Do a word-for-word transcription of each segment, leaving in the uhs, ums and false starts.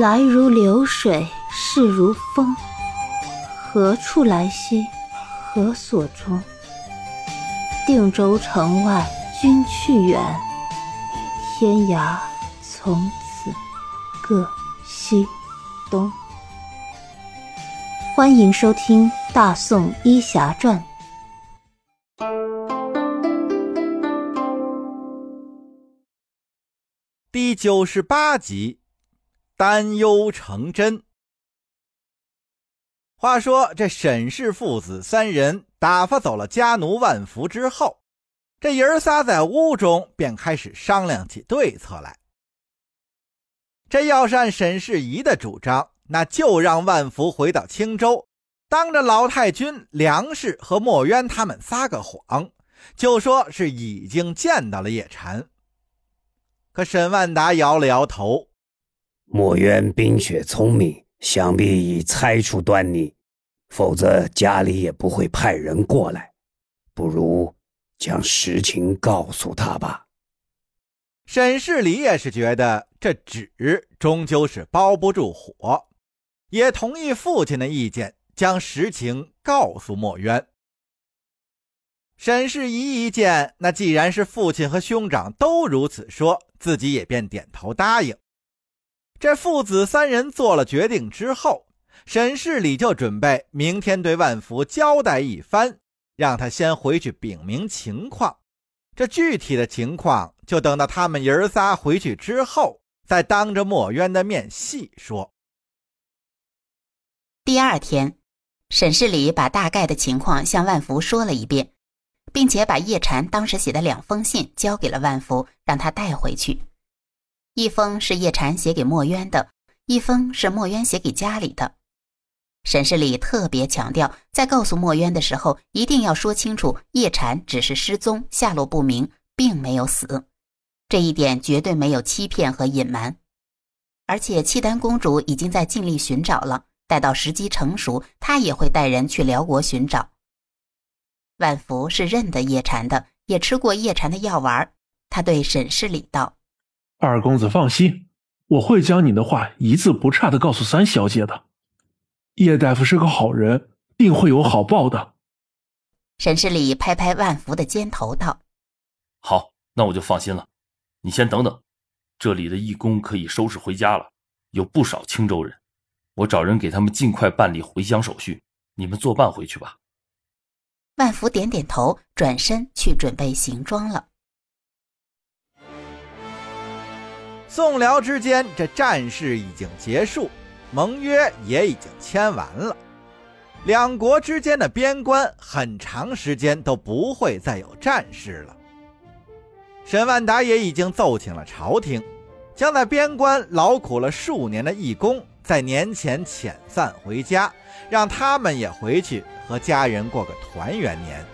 来如流水，逝如风。何处来兮何所终？定州城外君去远，天涯从此各西东。欢迎收听《大宋医侠传》。第九十八集，担忧成真。话说这沈氏父子三人打发走了家奴万福之后，这爷儿仨在屋中便开始商量起对策来。这要是按沈世仪的主张，那就让万福回到青州，当着老太君、梁氏和墨渊他们撒个谎，就说是已经见到了叶禅。可沈万达摇了摇头，墨渊冰雪聪明，想必已猜出端倪，否则家里也不会派人过来，不如将实情告诉他吧。沈世礼也是觉得这纸终究是包不住火，也同意父亲的意见，将实情告诉墨渊。沈世仪一见，那既然是父亲和兄长都如此说，自己也便点头答应。这父子三人做了决定之后，沈世礼就准备明天对万福交代一番，让他先回去禀明情况，这具体的情况就等到他们爷儿仨回去之后，再当着墨渊的面细说。第二天，沈世礼把大概的情况向万福说了一遍，并且把叶禅当时写的两封信交给了万福，让他带回去。一封是叶禅写给墨渊的，一封是墨渊写给家里的。沈世礼特别强调，在告诉墨渊的时候，一定要说清楚叶禅只是失踪，下落不明，并没有死，这一点绝对没有欺骗和隐瞒。而且契丹公主已经在尽力寻找了，待到时机成熟，她也会带人去辽国寻找。万福是认得叶禅的，也吃过叶禅的药丸，他对沈世礼道：二公子放心，我会将你的话一字不差地告诉三小姐的，叶大夫是个好人，定会有好报的。沈世礼拍拍万福的肩头道：好，那我就放心了，你先等等，这里的义工可以收拾回家了，有不少青州人，我找人给他们尽快办理回乡手续，你们作伴回去吧。万福点点头，转身去准备行装了。宋辽之间这战事已经结束，盟约也已经签完了，两国之间的边关很长时间都不会再有战事了。沈万达也已经奏请了朝廷，将在边关劳苦了数年的义工在年前遣散回家，让他们也回去和家人过个团圆年。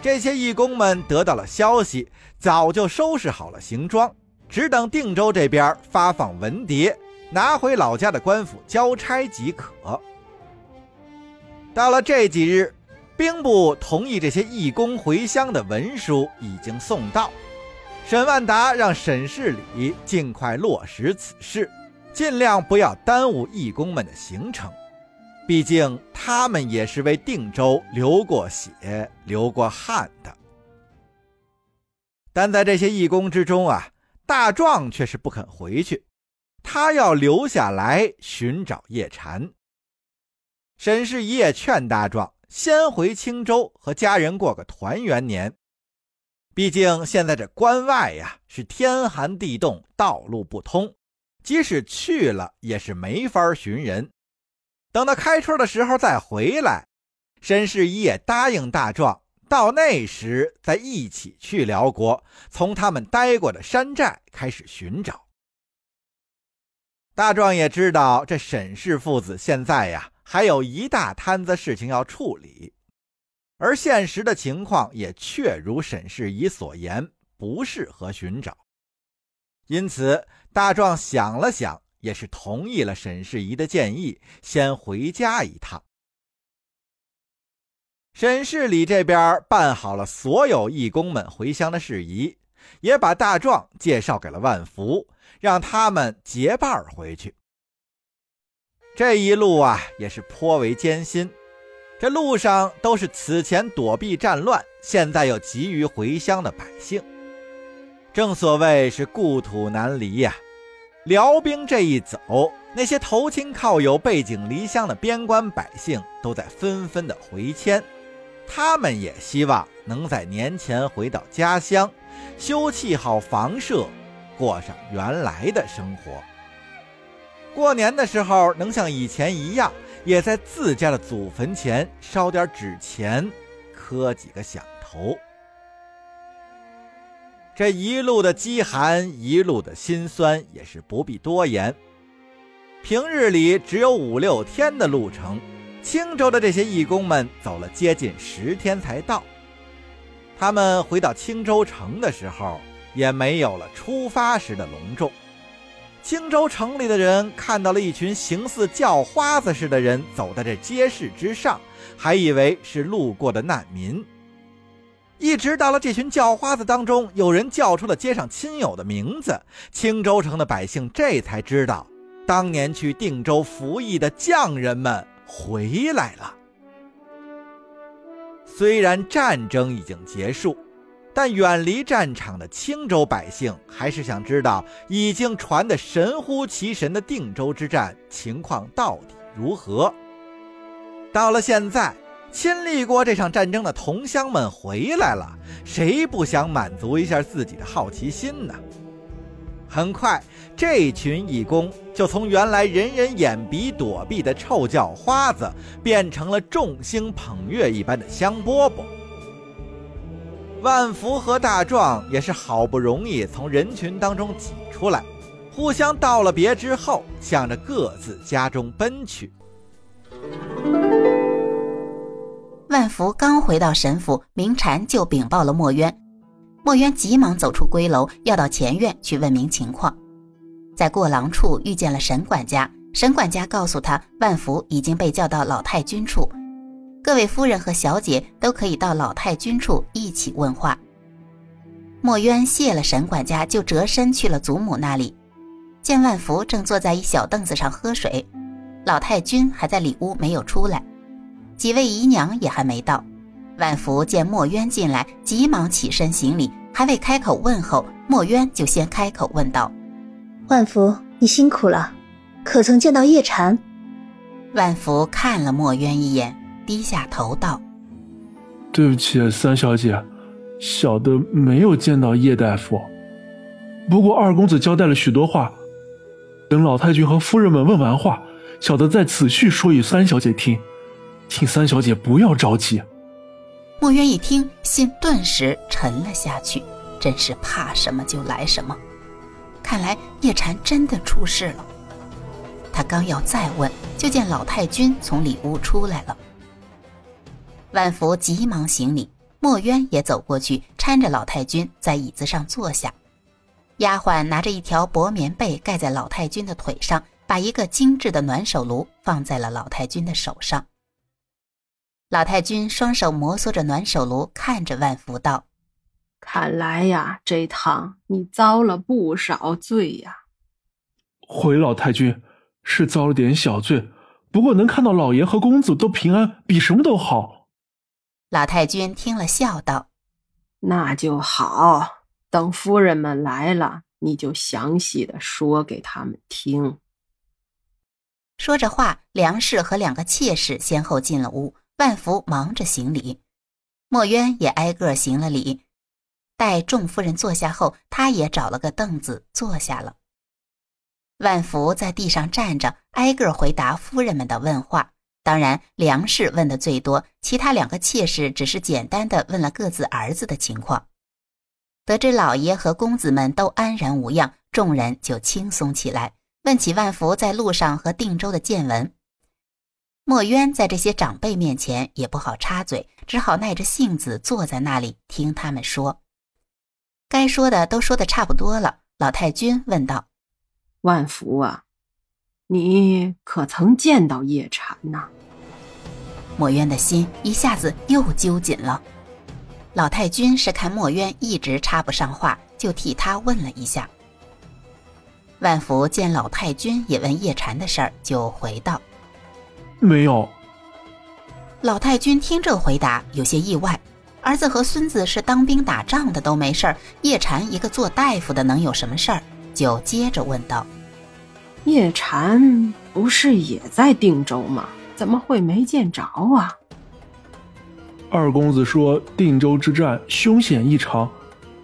这些义工们得到了消息，早就收拾好了行装，只等定州这边发放文牒，拿回老家的官府交差即可。到了这几日，兵部同意这些义工回乡的文书已经送到，沈万达让沈世礼尽快落实此事，尽量不要耽误义工们的行程，毕竟他们也是为定州流过血流过汗的。但在这些义工之中啊，大壮却是不肯回去，他要留下来寻找叶禅。沈世仪也劝大壮先回青州和家人过个团圆年，毕竟现在这关外呀、啊、是天寒地冻，道路不通，即使去了也是没法寻人，等到开春的时候再回来。沈世仪也答应大壮，到那时再一起去辽国，从他们待过的山寨开始寻找。大壮也知道这沈氏父子现在呀、啊、还有一大摊子事情要处理，而现实的情况也确如沈世仪所言，不适合寻找。因此大壮想了想，也是同意了沈世仪的建议，先回家一趟。沈世礼这边办好了所有义工们回乡的事宜，也把大壮介绍给了万福，让他们结伴回去。这一路啊也是颇为艰辛，这路上都是此前躲避战乱，现在又急于回乡的百姓。正所谓是故土难离呀、啊。辽兵这一走，那些投亲靠友、背井离乡的边关百姓都在纷纷的回迁，他们也希望能在年前回到家乡，修葺好房舍，过上原来的生活。过年的时候能像以前一样，也在自家的祖坟前烧点纸钱，磕几个响头。这一路的饥寒，一路的辛酸，也是不必多言。平日里只有五六天的路程，青州的这些义工们走了接近十天才到。他们回到青州城的时候，也没有了出发时的隆重。青州城里的人看到了一群形似叫花子似的人走在这街市之上，还以为是路过的难民。一直到了这群叫花子当中有人叫出了街上亲友的名字，青州城的百姓这才知道，当年去定州服役的匠人们回来了。虽然战争已经结束，但远离战场的青州百姓还是想知道已经传得神乎其神的定州之战情况到底如何。到了现在，亲历过这场战争的同乡们回来了，谁不想满足一下自己的好奇心呢？很快，这群义工就从原来人人掩鼻躲避的臭叫花子，变成了众星捧月一般的香饽饽。万福和大壮也是好不容易从人群当中挤出来，互相道了别之后，向着各自家中奔去。万福刚回到神府，明禅就禀报了墨渊。墨渊急忙走出归楼，要到前院去问明情况。在过廊处遇见了沈管家，沈管家告诉他，万福已经被叫到老太君处，各位夫人和小姐都可以到老太君处一起问话。墨渊谢了沈管家，就折身去了祖母那里。见万福正坐在一小凳子上喝水，老太君还在里屋没有出来，几位姨娘也还没到。万福见墨渊进来，急忙起身行礼，还未开口问候，墨渊就先开口问道：万福，你辛苦了，可曾见到叶禅？万福看了墨渊一眼，低下头道：对不起三小姐，小的没有见到叶大夫，不过二公子交代了许多话，等老太君和夫人们问完话，小的在此去说与三小姐听，请三小姐不要着急。墨渊一听，心顿时沉了下去，真是怕什么就来什么。看来叶禅真的出事了。他刚要再问，就见老太君从里屋出来了。万福急忙行礼，墨渊也走过去，搀着老太君在椅子上坐下。丫鬟拿着一条薄棉被盖在老太君的腿上，把一个精致的暖手炉放在了老太君的手上。老太君双手摩挲着暖手炉，看着万福道：看来呀，这趟你遭了不少罪呀。回老太君，是遭了点小罪，不过能看到老爷和公子都平安，比什么都好。老太君听了笑道：那就好，等夫人们来了，你就详细的说给他们听。说着话，梁氏和两个妾室先后进了屋，万福忙着行礼，墨渊也挨个行了礼。待众夫人坐下后，他也找了个凳子坐下了。万福在地上站着，挨个回答夫人们的问话，当然梁氏问的最多，其他两个妾室只是简单的问了各自儿子的情况。得知老爷和公子们都安然无恙，众人就轻松起来，问起万福在路上和定州的见闻。墨渊在这些长辈面前也不好插嘴，只好耐着性子坐在那里听他们说。该说的都说的差不多了，老太君问道：万福啊，你可曾见到叶禅呢？墨渊的心一下子又揪紧了。老太君是看墨渊一直插不上话，就替他问了一下。万福见老太君也问叶禅的事儿，就回道：“没有。”老太君听这回答有些意外，儿子和孙子是当兵打仗的都没事儿，叶禅一个做大夫的能有什么事儿？就接着问道：“叶禅不是也在定州吗？怎么会没见着啊？”二公子说定州之战凶险异常，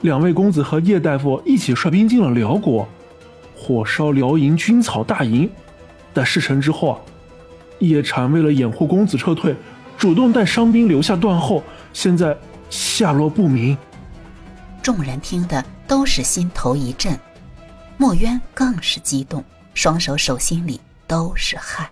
两位公子和叶大夫一起率兵进了辽国，火烧辽营军草大营。但事成之后啊，叶禅为了掩护公子撤退，主动带伤兵留下断后，现在下落不明。众人听得都是心头一震，墨渊更是激动，双手手心里都是汗。